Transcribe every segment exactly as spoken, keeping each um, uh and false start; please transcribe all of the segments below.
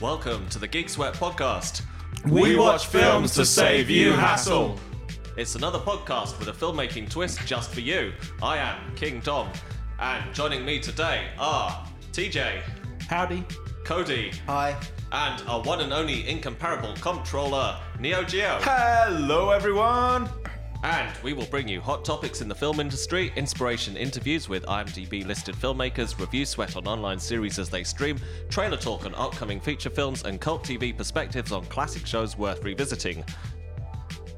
Welcome to the Geek Sweat Podcast. We, we watch films to save you hassle. It's another podcast with a filmmaking twist just for you. I am King Tom, and joining me today are T J. Howdy. Cody. Hi. And our one and only incomparable comptroller, Neo Geo. Hello, everyone. And we will bring you hot topics in the film industry, inspiration interviews with I M D B-listed filmmakers, review sweat on online series as they stream, trailer talk on upcoming feature films, and cult T V perspectives on classic shows worth revisiting.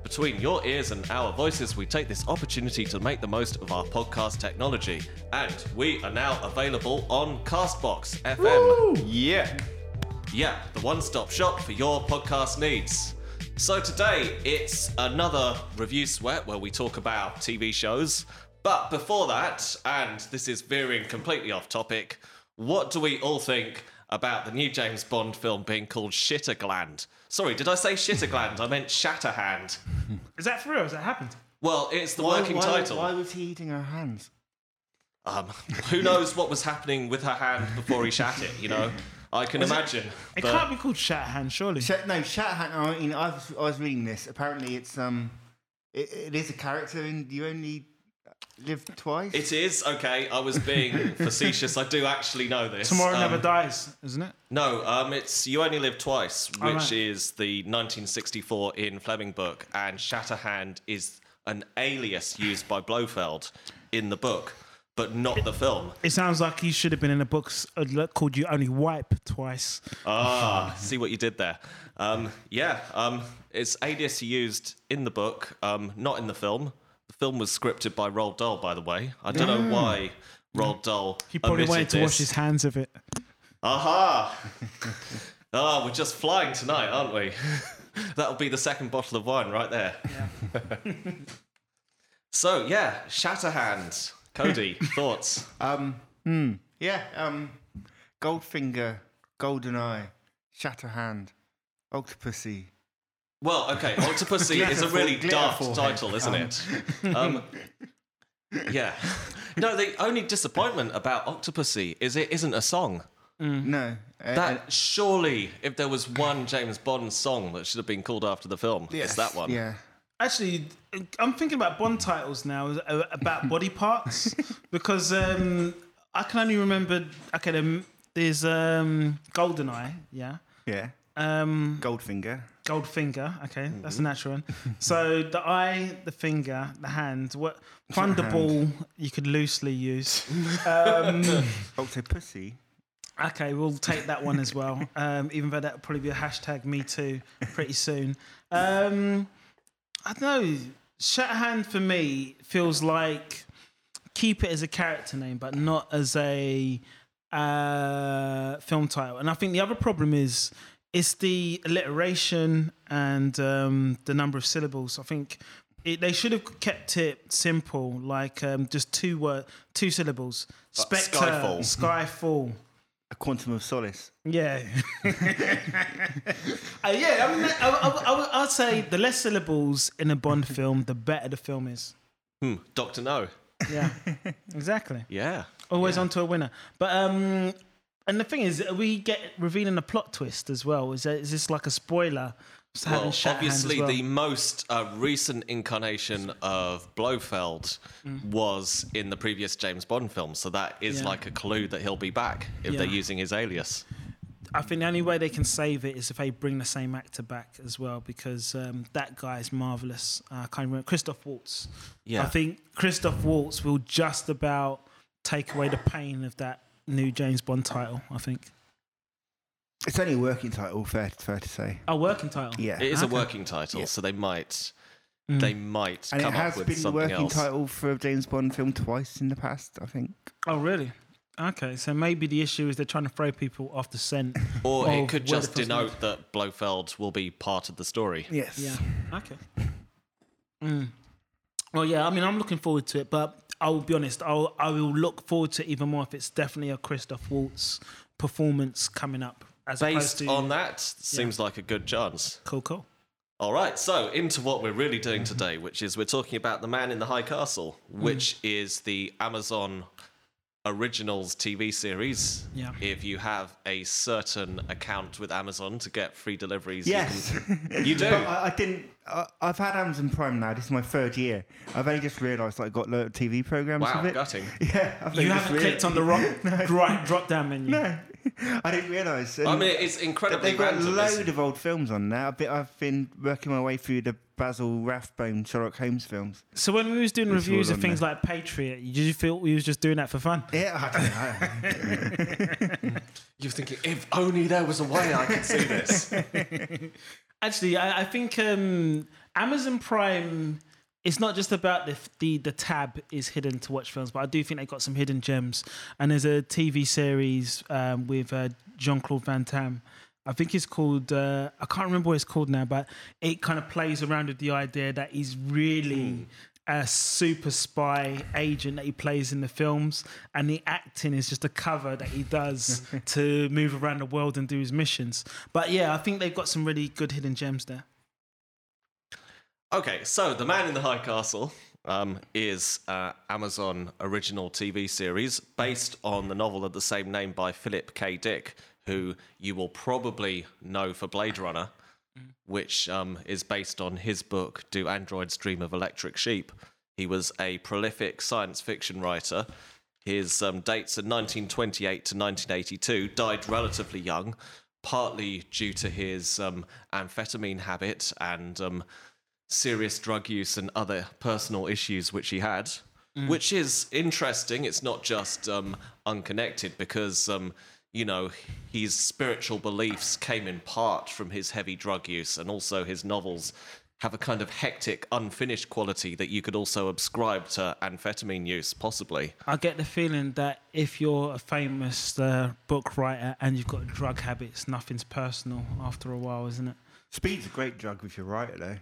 Between your ears and our voices, we take this opportunity to make the most of our podcast technology. And we are now available on Castbox F M. Woo! Yeah. Yeah, the one-stop shop for your podcast needs. So today, it's another Review Sweat where we talk about T V shows. But before that, and this is veering completely off topic, what do we all think about the new James Bond film being called Shittergland? Sorry, did I say Shittergland? I meant Shatterhand. Is that for real? Has that happened? Well, it's the why, working why, title. Why was he eating her hands? Um, who knows what was happening with her hand before he shat it, you know? I can was imagine. It, it can't be called Shatterhand, surely. Sh- no, Shatterhand. I mean, I was, I was reading this. Apparently, it's um, it, it is a character in You Only Live Twice. It is okay. I was being facetious. I do actually know this. Tomorrow um, Never Dies, isn't it? No, um, it's You Only Live Twice, which oh, right. is the nineteen sixty-four Ian Fleming book, and Shatterhand is an alias used by Blofeld in the book. But not it, the film. It sounds like you should have been in a book called You Only Wipe Twice. Ah, see what you did there. Um, yeah, um, it's alias used in the book, um, not in the film. The film was scripted by Roald Dahl, by the way. I don't mm. know why Roald Dahl omitted this. He probably wanted to wash his hands of it. Aha! Ah, we're just flying tonight, aren't we? That'll be the second bottle of wine right there. Yeah. So, yeah, Shatterhand. Cody, thoughts? Um, mm. Yeah, um, Goldfinger, GoldenEye, Shatterhand, Octopussy. Well, okay, Octopussy is a really daft title, isn't um. it? Um, yeah. No, the only disappointment about Octopussy is it isn't a song. Mm. No. Uh, that uh, surely, if there was one James Bond song that should have been called after the film, yes, it's that one. Yeah. Actually, I'm thinking about Bond titles now, about body parts, because um, I can only remember, okay, um, there's um, GoldenEye, yeah? Yeah. Um, Goldfinger. Goldfinger, okay, mm-hmm. That's a natural one. So the eye, the finger, the hand, what Thunderball you could loosely use. Um, Octopussy. Okay, we'll take that one as well, um, even though that'll probably be a hashtag me too pretty soon. Um... I don't know. Shatterhand for me feels like keep it as a character name, but not as a uh, film title. And I think the other problem is it's the alliteration and um, the number of syllables. I think it, they should have kept it simple, like um, just two word, two syllables. Spectre, Skyfall. Skyfall. A Quantum of Solace. Yeah. uh, yeah, I mean, I, I, I, I would say the less syllables in a Bond film, the better the film is. Hmm, Doctor No. Yeah, exactly. Yeah. Always yeah. on to a winner. But, um, and the thing is, we get revealing a plot twist as well. Is, that, is this like a spoiler? Well, obviously well. the most uh, recent incarnation of Blofeld mm. was in the previous James Bond film, so that is yeah. like a clue that he'll be back if yeah. they're using his alias. I think the only way they can save it is if they bring the same actor back as well, because um, that guy is marvellous. Uh, I can't remember. Christoph Waltz. Yeah. I think Christoph Waltz will just about take away the pain of that new James Bond title, I think. It's only a working title, fair, fair to say. A working title? Yeah. It is okay. a working title, yeah. so they might mm. they might and come up with something else. And it has been a working else. title for a James Bond film twice in the past, I think. Oh, really? Okay, so maybe the issue is they're trying to throw people off the scent. Or it could just denote made. that Blofeld will be part of the story. Yes. Yeah. Okay. Mm. Well, yeah, I mean, I'm looking forward to it, but I'll be honest, I'll, I will look forward to it even more if it's definitely a Christoph Waltz performance coming up. As Based to, on that, seems yeah. like a good chance. Cool, cool. All right, so into what we're really doing today, which is we're talking about The Man in the High Castle, which mm. is the Amazon Originals T V series. Yeah. If you have a certain account with Amazon to get free deliveries, yes, you, can, you do. I, I didn't. I, I've had Amazon Prime now. This is my third year. I've only just realised that I got T V programs. Wow, with it. Gutting. Yeah. I've you haven't clicked on the wrong no. drop down menu. No, I didn't realise. I mean, it's incredibly. They've got a load of old films on now. I've been working my way through the Basil Rathbone Sherlock Holmes films. So when we was doing it's reviews of things there. Like Patriot, did you feel we was just doing that for fun? Yeah, I don't know. You're thinking, if only there was a way I could see this. Actually, I, I think um, Amazon Prime, it's not just about the, the the tab is hidden to watch films, but I do think they've got some hidden gems. And there's a T V series um, with uh, Jean-Claude Van Damme. I think it's called, uh, I can't remember what it's called now, but it kind of plays around with the idea that he's really a super spy agent that he plays in the films, and the acting is just a cover that he does to move around the world and do his missions. But yeah, I think they've got some really good hidden gems there. Okay, so The Man in the High Castle um, is an Amazon original T V series based on the novel of the same name by Philip K. Dick, who you will probably know for Blade Runner, which um, is based on his book, Do Androids Dream of Electric Sheep? He was a prolific science fiction writer. His um, dates are nineteen twenty-eight to nineteen eighty-two, died relatively young, partly due to his um, amphetamine habit and um, serious drug use and other personal issues which he had, mm. which is interesting. It's not just um, unconnected because... Um, you know, his spiritual beliefs came in part from his heavy drug use, and also his novels have a kind of hectic, unfinished quality that you could also ascribe to amphetamine use, possibly. I get the feeling that if you're a famous uh, book writer and you've got drug habits, nothing's personal after a while, isn't it? Speed's a great drug if you're a writer, though.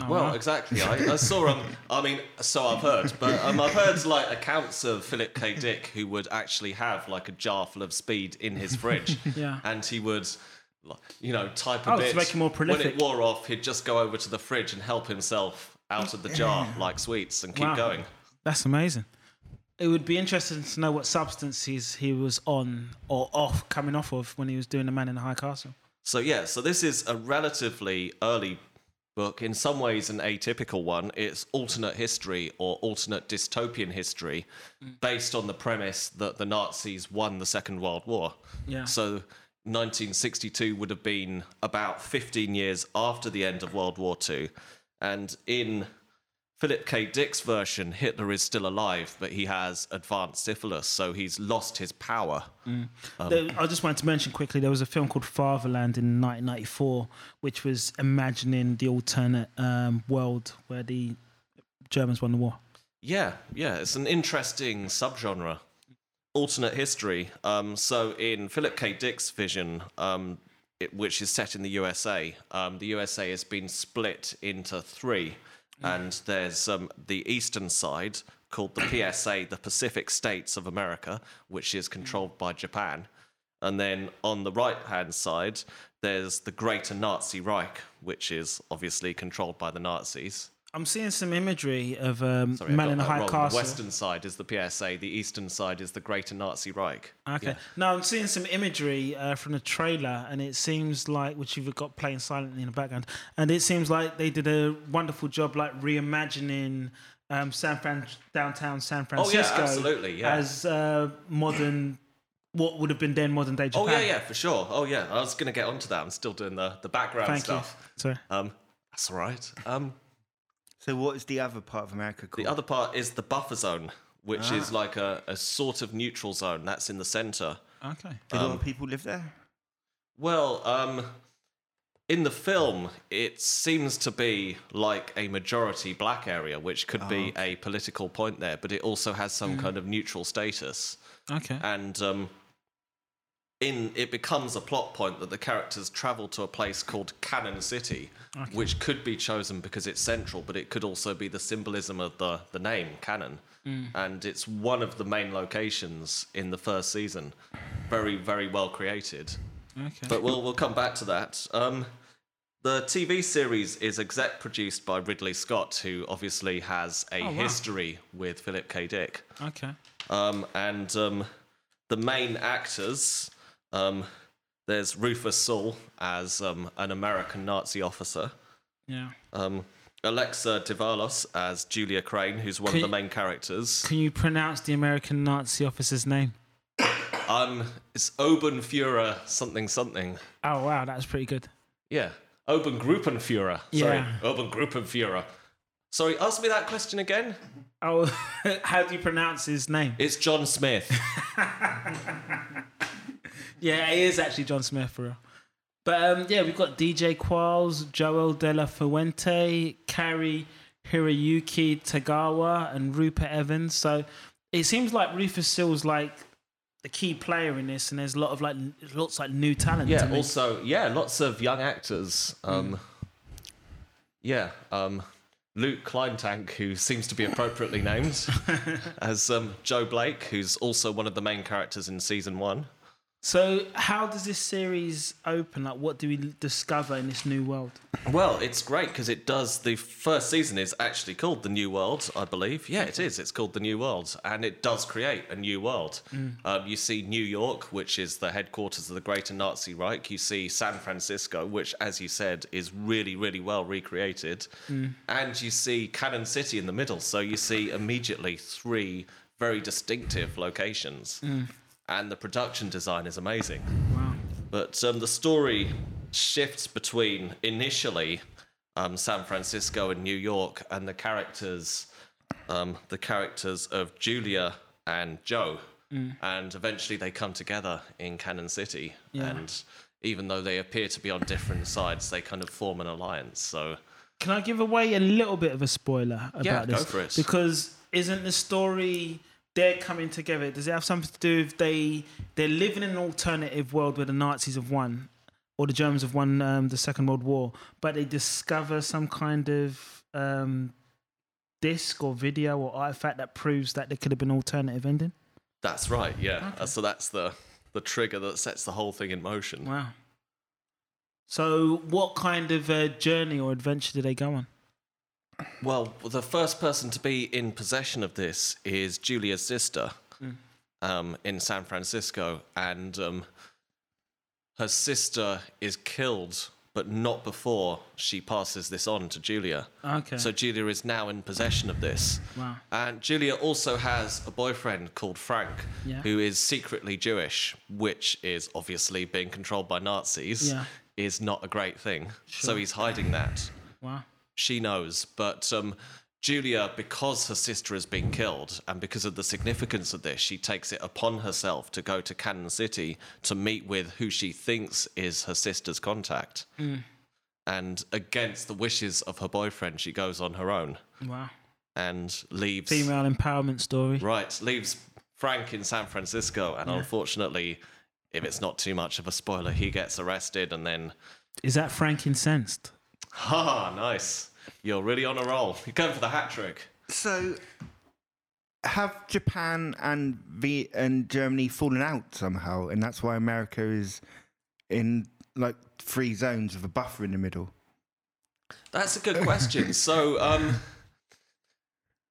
Oh, well, right. Exactly. I, I saw um, I mean, so I've heard, but um, I've heard like accounts of Philip K. Dick who would actually have like a jar full of speed in his fridge, yeah, and he would, you know, type a oh, bit. To make him more prolific. When it wore off, he'd just go over to the fridge and help himself out of the jar like sweets and keep wow. going. That's amazing. It would be interesting to know what substances he was on or off, coming off of when he was doing The Man in the High Castle. So yeah, so this is a relatively early book, in some ways an atypical one. It's alternate history or alternate dystopian history based on the premise that the Nazis won the Second World War. Yeah. So nineteen sixty-two would have been about fifteen years after the end of World War Two. And in Philip K. Dick's version, Hitler is still alive, but he has advanced syphilis, so he's lost his power. Mm. Um, I just wanted to mention quickly, there was a film called Fatherland in nineteen ninety-four, which was imagining the alternate um, world where the Germans won the war. Yeah, yeah, it's an interesting subgenre. Alternate history. Um, so in Philip K. Dick's vision, um, it, which is set in the U S A, um, the U S A has been split into three. And there's um, the eastern side called the P S A, the Pacific States of America, which is controlled by Japan. And then on the right-hand side, there's the Greater Nazi Reich, which is obviously controlled by the Nazis. I'm seeing some imagery of um, Sorry, Man in the High wrong. Castle. The western side is the P S A, the eastern side is the Greater Nazi Reich. Okay. Yeah. Now, I'm seeing some imagery uh, from the trailer, and it seems like, which you've got playing silently in the background, and it seems like they did a wonderful job like reimagining um, San Fran- downtown San Francisco. Oh, yeah, absolutely, yeah. As uh, modern... what would have been then modern-day Japan. Oh, yeah, yeah, for sure. Oh, yeah, I was going to get onto that. I'm still doing the, the background Thank stuff. You. Sorry. Um, that's all right. Um... So what is the other part of America called? The other part is the buffer zone, which ah. is like a, a sort of neutral zone that's in the centre. Okay. Do um, a lot of people live there? Well, um, in the film, it seems to be like a majority black area, which could oh. be a political point there, but it also has some mm. kind of neutral status. Okay. And um, in it becomes a plot point that the characters travel to a place called Cannon City, okay. which could be chosen because it's central, but it could also be the symbolism of the, the name, Cannon. Mm. And it's one of the main locations in the first season. Very, very well created. Okay. But we'll we'll come back to that. Um, the T V series is exec produced by Ridley Scott, who obviously has a oh, wow. history with Philip K. Dick. Okay. Um, and um, the main actors, um, there's Rufus Sewell as um, an American Nazi officer. Yeah. Um, Alexa Davalos as Julia Crane, who's one can of the main characters. You, can you pronounce the American Nazi officer's name? Um, it's Obergruppenführer something something. Oh, wow, that's pretty good. Yeah. Obergruppenführer. Sorry, yeah. Obergruppenführer. Sorry, ask me that question again. Oh, how do you pronounce his name? It's John Smith. Yeah, he is actually John Smith for real. But um, yeah, we've got D J Qualls, Joel De La Fuente, Kari Hiroyuki Tagawa, and Rupert Evans. So it seems like Rufus Sewell's like the key player in this, and there's a lot of like lots like new talent. Yeah, also yeah, lots of young actors. Um, mm. Yeah, um, Luke Kleintank, who seems to be appropriately named, as um, Joe Blake, who's also one of the main characters in season one. So how does this series open? Like, what do we discover in this new world? Well, it's great because it does. The first season is actually called The New World, I believe. Yeah, it is. It's called The New World, and it does create a new world. Mm. Um, you see New York, which is the headquarters of the Greater Nazi Reich. You see San Francisco, which, as you said, is really, really well recreated. Mm. And you see Cannon City in the middle. So you see immediately three very distinctive locations. Mm. And the production design is amazing. Wow. But um, the story shifts between initially um, San Francisco and New York, and the characters, um, the characters of Julia and Joe, mm. and eventually they come together in Cannon City. Yeah. And even though they appear to be on different sides, they kind of form an alliance. So, can I give away a little bit of a spoiler about yeah, this? Yeah, go for it. Because isn't the story? They're coming together. Does it have something to do with they, they're living in an alternative world where the Nazis have won or the Germans have won um, the Second World War, but they discover some kind of um, disc or video or artifact that proves that there could have been an alternative ending? That's right, yeah. Okay. Uh, so that's the, the trigger that sets the whole thing in motion. Wow. So what kind of uh, journey or adventure do they go on? Well, the first person to be in possession of this is Julia's sister mm. um, in San Francisco, and um, her sister is killed, but not before she passes this on to Julia. Okay. So Julia is now in possession of this. Wow. And Julia also has a boyfriend called Frank, yeah. who is secretly Jewish, which is obviously being controlled by Nazis, yeah. is not a great thing. Sure. So he's hiding that. Wow. She knows, but um, Julia, because her sister has been killed and because of the significance of this, she takes it upon herself to go to Cannon City to meet with who she thinks is her sister's contact. Mm. And against the wishes of her boyfriend, she goes on her own. Wow. And leaves... Female empowerment story. Right, leaves Frank in San Francisco, and yeah. unfortunately, if it's not too much of a spoiler, he gets arrested and then... Is that Frank incensed? Ha, ah, nice. You're really on a roll. You're going for the hat trick. So, have Japan and v- and Germany fallen out somehow, and that's why America is in, like, three zones with a buffer in the middle? That's a good question. So, um,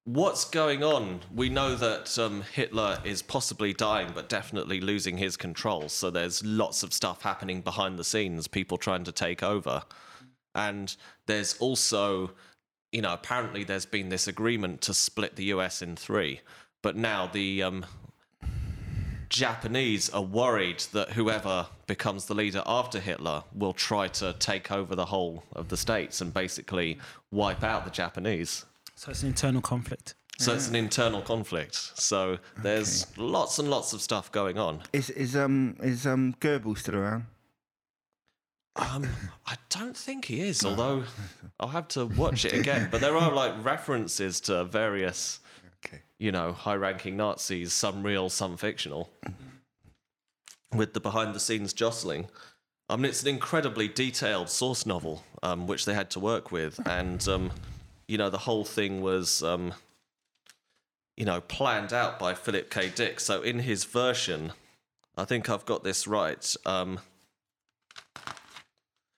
what's going on? We know that um, Hitler is possibly dying, but definitely losing his control, so there's lots of stuff happening behind the scenes, people trying to take over. And there's also, you know, apparently there's been this agreement to split the U S in three. But now the um, Japanese are worried that whoever becomes the leader after Hitler will try to take over the whole of the States and basically wipe out the Japanese. So it's an internal conflict. So yeah. it's an internal conflict. So there's okay. lots and lots of stuff going on. Is is um is um Goebbels still around? Um, I don't think he is, although I'll have to watch it again. But there are, like, references to various, okay. you know, high-ranking Nazis, some real, some fictional, with the behind-the-scenes jostling. I mean, it's an incredibly detailed source novel, um, which they had to work with. And, um, you know, the whole thing was, um, you know, planned out by Philip K. Dick. So in his version, I think I've got this right, um...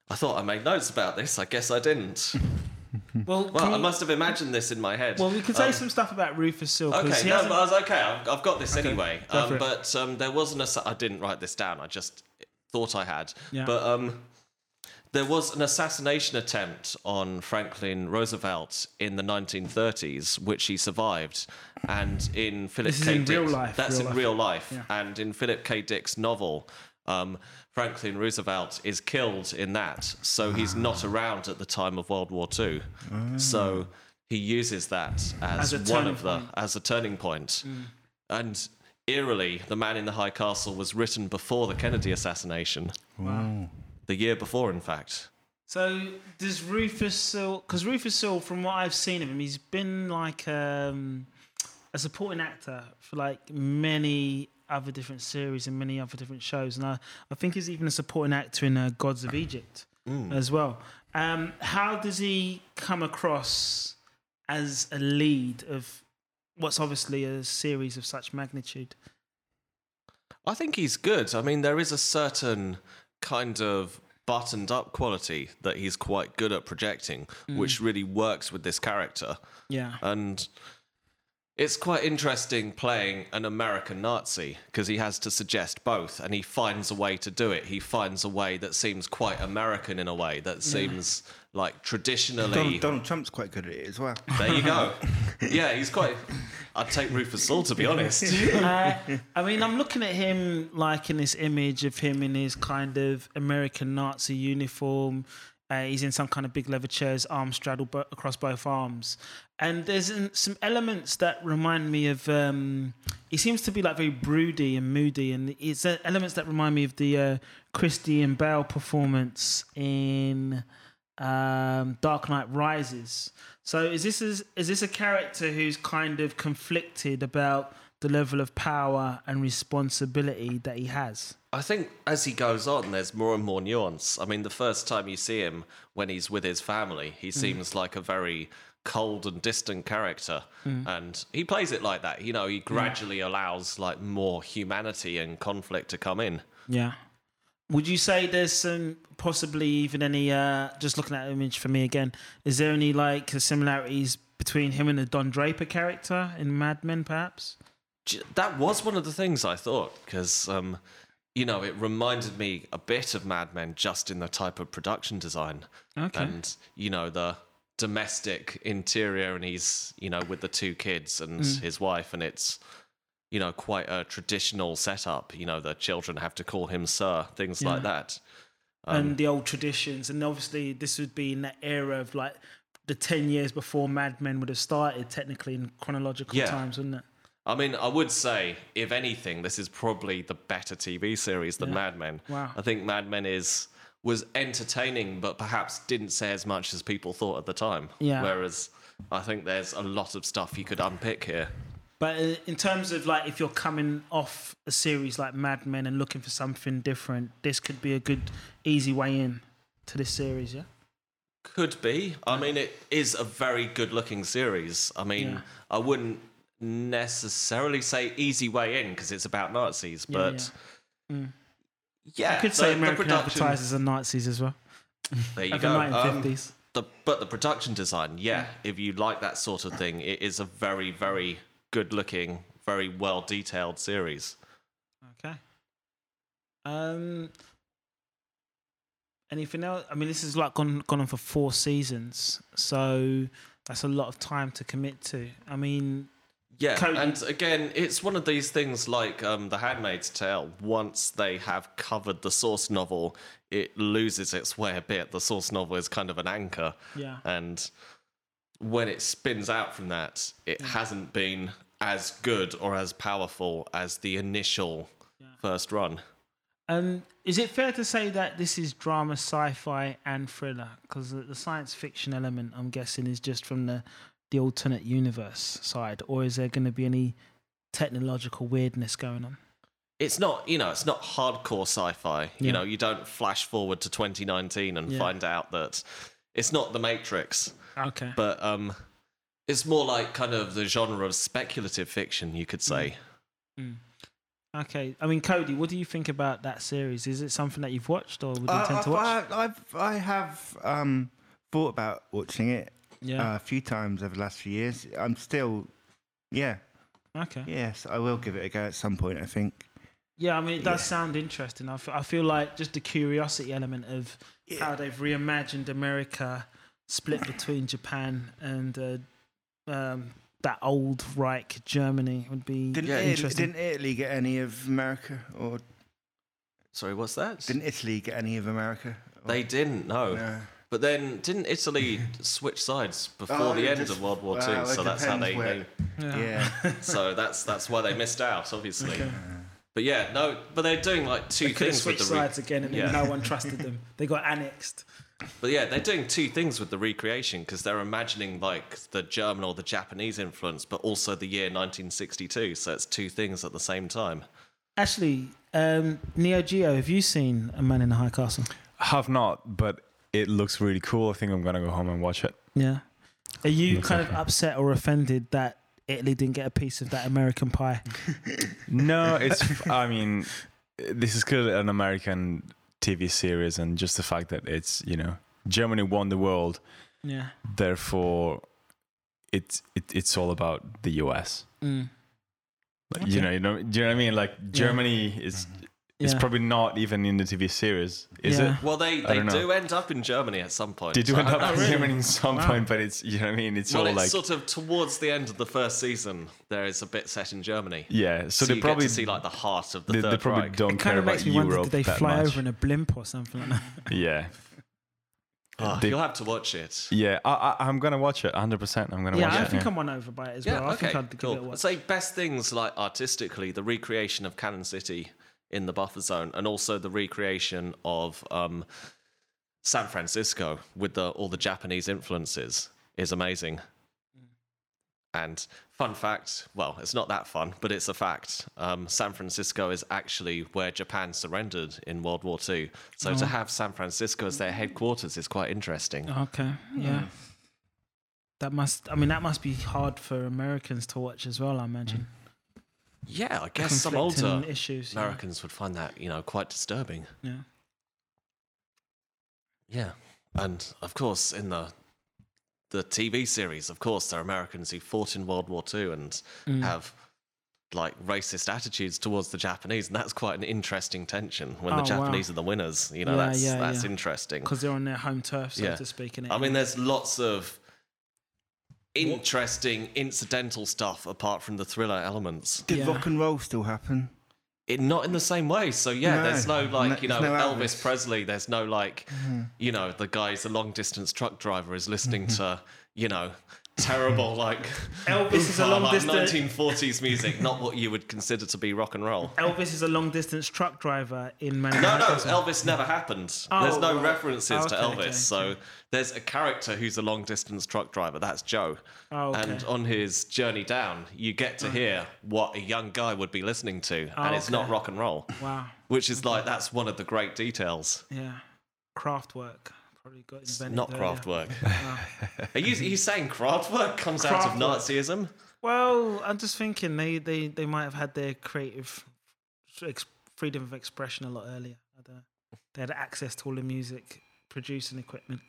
I thought I made notes about this. I guess I didn't. Well, well I you... must have imagined this in my head. Well, we can say um, some stuff about Rufus Sewell. Okay, no, but I was okay. I've, I've got this okay, anyway. Um, but um, there wasn't a. I didn't write this down. I just thought I had. Yeah. But um, there was an assassination attempt on Franklin Roosevelt in the nineteen thirties, which he survived. And in Philip K. Dick's real life. That's in real life. Yeah. And in Philip K. Dick's novel. Um, Franklin Roosevelt is killed in that, so he's not around at the time of World War Two. Oh. So he uses that as, as one of the point. as a turning point. Mm. And eerily, The Man in the High Castle was written before the Kennedy assassination. Wow, the year before, in fact. So does Rufus Sewell? Because Rufus Sewell, from what I've seen of him, he's been like um, a supporting actor for like many. Other different series and many other different shows, and I, I think he's even a supporting actor in uh, Gods of Egypt mm. as well. Um, how does he come across as a lead of what's obviously a series of such magnitude? I think he's good. I mean, there is a certain kind of buttoned up quality that he's quite good at projecting, mm. which really works with this character. Yeah. And it's quite interesting playing an American Nazi because he has to suggest both and he finds a way to do it. He finds a way that seems quite American in a way that seems yeah. like traditionally... Donald, Donald Trump's quite good at it as well. There you go. Yeah, he's quite... I'd take Rufus Sewell, to be honest. uh, I mean, I'm looking at him like in this image of him in his kind of American Nazi uniform. Uh, he's in some kind of big leather chairs, arms straddled b- across both arms. And there's an, some elements that remind me of... Um, he seems to be like very broody and moody, and it's uh, elements that remind me of the uh, Christian Bale performance in um, Dark Knight Rises. So is this is, is this a character who's kind of conflicted about the level of power and responsibility that he has? I think as he goes on, there's more and more nuance. I mean, the first time you see him when he's with his family, he seems mm. like a very cold and distant character. Mm. And he plays it like that. You know, he gradually yeah. allows like more humanity and conflict to come in. Yeah. Would you say there's some, possibly even any, uh, just looking at the image for me again, is there any like similarities between him and the Don Draper character in Mad Men, perhaps? That was one of the things I thought, because... Um, You know, it reminded me a bit of Mad Men just in the type of production design. Okay. And, you know, the domestic interior, and he's, you know, with the two kids and mm. his wife, and it's, you know, quite a traditional setup. You know, the children have to call him sir, things yeah. like that. Um, and the old traditions. And obviously this would be in that era of like the ten years before Mad Men would have started, technically in chronological yeah. times, wouldn't it? I mean, I would say, if anything, this is probably the better T V series than yeah. Mad Men. Wow. I think Mad Men is was entertaining, but perhaps didn't say as much as people thought at the time. Yeah. Whereas I think there's a lot of stuff you could unpick here. But in terms of, like, if you're coming off a series like Mad Men and looking for something different, this could be a good, easy way in to this series, yeah? Could be. I mean, it is a very good-looking series. I mean, yeah. I wouldn't... necessarily say easy way in because it's about Nazis, but yeah, yeah. Mm. yeah I could the, say American advertisers and Nazis as well. There you go. Um, the, but the production design, yeah, yeah, if you like that sort of thing, it is a very, very good-looking, very well-detailed series. Okay. Um. Anything else? I mean, this has like gone gone on for four seasons, so that's a lot of time to commit to. I mean. Yeah, Co- and again, it's one of these things like um, The Handmaid's Tale. Once they have covered the source novel, it loses its way a bit. The source novel is kind of an anchor. Yeah. And when it spins out from that, it yeah. hasn't been as good or as powerful as the initial yeah. first run. Um, is it fair to say that this is drama, sci-fi and thriller? Because the science fiction element, I'm guessing, is just from the... the alternate universe side, or is there going to be any technological weirdness going on? It's not, you know, it's not hardcore sci-fi. Yeah. You know, you don't flash forward to twenty nineteen and yeah. find out that it's not The Matrix. Okay. But um, it's more like kind of the genre of speculative fiction, you could say. Mm. Mm. Okay. I mean, Cody, what do you think about that series? Is it something that you've watched or would you uh, intend I've, to watch? I, I've, I have um, thought about watching it. yeah. uh, a few times over the last few years. I'm still, yeah. Okay. Yes, I will give it a go at some point, I think. Yeah, I mean, it does yeah. sound interesting. I, f- I feel like just the curiosity element of yeah. how they've reimagined America, split between Japan and uh, um, that old Reich Germany would be didn't interesting. Italy, didn't Italy get any of America? Or Sorry, what's that? Didn't Italy get any of America? Or? They didn't, no. no. But then, didn't Italy switch sides before oh, the end just, of World War Two? Well, so that's how they where, knew. Yeah. yeah. So that's that's why they missed out, obviously. Okay. But yeah, no. But they're doing like two they things with the re- sides again, and yeah. no one trusted them. They got annexed. But yeah, they're doing two things with the recreation because they're imagining like the German or the Japanese influence, but also the year nineteen sixty-two. So it's two things at the same time. Actually, um, Neo Geo, have you seen A Man in the High Castle? I have not, but. It looks really cool. I think I'm going to go home and watch it. Yeah. Are you kind of upset or offended that Italy didn't get a piece of that American pie? No, it's... I mean, this is clearly an American T V series and just the fact that it's, you know, Germany won the world. Yeah. Therefore, it's it, it's all about the U S. Mm. Like, okay. You know, you know, do you know what I mean? Like, Germany yeah. is... It's yeah. probably not even in the T V series, is yeah. it? Well, they, they do end up in Germany at some point. They do so end up in really. Germany at some wow. point, but it's, you know what I mean? It's well, all it's like... sort of towards the end of the first season, there is a bit set in Germany. Yeah, so, so they you probably... get to see like the heart of the they, Third Reich. They probably Reich. Don't it care about Europe that much. It kind of makes me wonder, did they fly much? Over in a blimp or something like that? Yeah. Oh, they, you'll have to watch it. Yeah, I, I, I'm going to watch it, one hundred percent. I'm going to yeah, watch I it. Yeah, I think I'm won over by it as yeah, well. I okay, think I'd give cool. it a watch. I'd say best things like artistically, the recreation of Cannon City... in the buffer zone, and also the recreation of um, San Francisco with the, all the Japanese influences is amazing. Mm. And fun fact, well, it's not that fun, but it's a fact. Um, San Francisco is actually where Japan surrendered in World War Two. So oh. to have San Francisco as their headquarters is quite interesting. Okay, yeah. Mm. That must, I mean, that must be hard for Americans to watch as well, I imagine. Mm. Yeah, I guess some older issues, Americans yeah. would find that, you know, quite disturbing. Yeah. Yeah. And, of course, in the the T V series, of course, there are Americans who fought in World War Two and mm. have, like, racist attitudes towards the Japanese, and that's quite an interesting tension when oh, the Japanese wow. are the winners. You know, yeah, that's, yeah, that's yeah. interesting. Because they're on their home turf, so yeah. to speak. In it, I mean, there's lots of... interesting incidental stuff apart from the thriller elements. Did yeah. rock and roll still happen? It not in the same way. So yeah, no, there's no like, no, you know, no Elvis. Elvis Presley. There's no like, mm. you know, the guy's a long distance truck driver is listening to, you know, terrible like Elvis is a long like distance nineteen forties music, not what you would consider to be rock and roll. Elvis is a long distance truck driver in Man. No, no, Elvis never happened. Oh, there's no right. references oh, okay, to Elvis. Okay, okay. So there's a character who's a long distance truck driver. That's Joe. Oh, okay. And on his journey down, you get to hear what a young guy would be listening to, oh, and it's okay. not rock and roll. Wow. Which is okay. like that's one of the great details. Yeah, Kraftwerk. Probably got it's not Kraftwerk. Yeah. Oh. Are you, are you saying Kraftwerk comes Kraftwerk. out of Nazism? Well, I'm just thinking they, they, they might have had their creative ex- freedom of expression a lot earlier. I don't know. They had access to all the music producing equipment.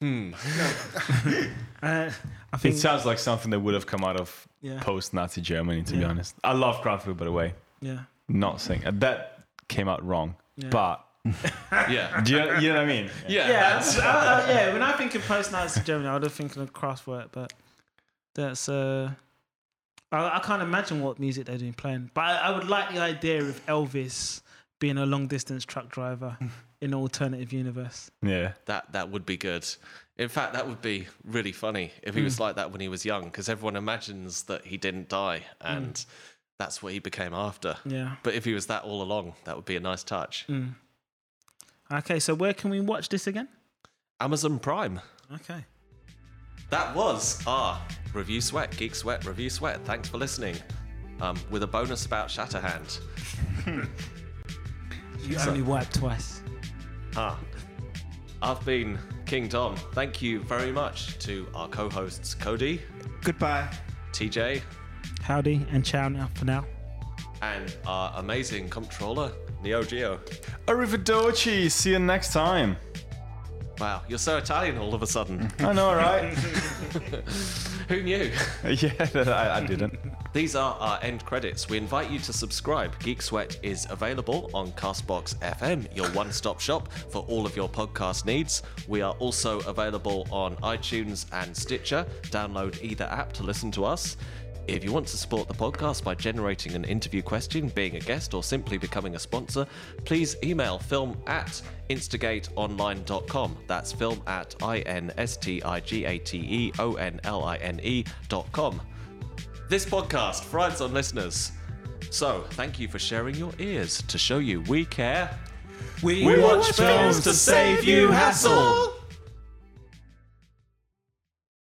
Hmm. uh, I think it sounds like something that would have come out of yeah. post-Nazi Germany, to yeah. be honest. I love Kraftwerk, by the way. Yeah. Not saying that came out wrong, yeah. but. yeah, Do you, you know what I mean? Yeah, yeah. I, I, yeah when I think of post-Nazi Germany, I would have thinking of Kraftwerk, but that's uh, I, I can't imagine what music they're doing playing. But I, I would like the idea of Elvis being a long-distance truck driver in an alternative universe. Yeah, that that would be good. In fact, that would be really funny if he mm. was like that when he was young, because everyone imagines that he didn't die and mm. that's what he became after. Yeah, but if he was that all along, that would be a nice touch. Mm. Okay, so where can we watch this again? Amazon Prime. Okay. That was our Review Sweat, Geek Sweat, Review Sweat. Thanks for listening. Um, with a bonus about Shatterhand. You so, only wipe twice. Ah. I've been King Dom. Thank you very much to our co-hosts Cody. Goodbye. T J. Howdy and ciao now for now. And our amazing comptroller, Neo Geo. Arrivederci, see you next time. Wow, you're so Italian all of a sudden. I know, right? Who knew? Yeah, I, I didn't. These are our end credits. We invite you to subscribe. Geek Sweat is available on Castbox F M, your one-stop shop for all of your podcast needs. We are also available on iTunes and Stitcher. Download either app to listen to us. If you want to support the podcast by generating an interview question, being a guest, or simply becoming a sponsor, please email film at instigateonline dot com. That's film at I N S T I G A T E O N L I N E dot com. This podcast thrives on listeners. So, thank you for sharing your ears to show you we care. We, we watch, watch films, films to save you hassle.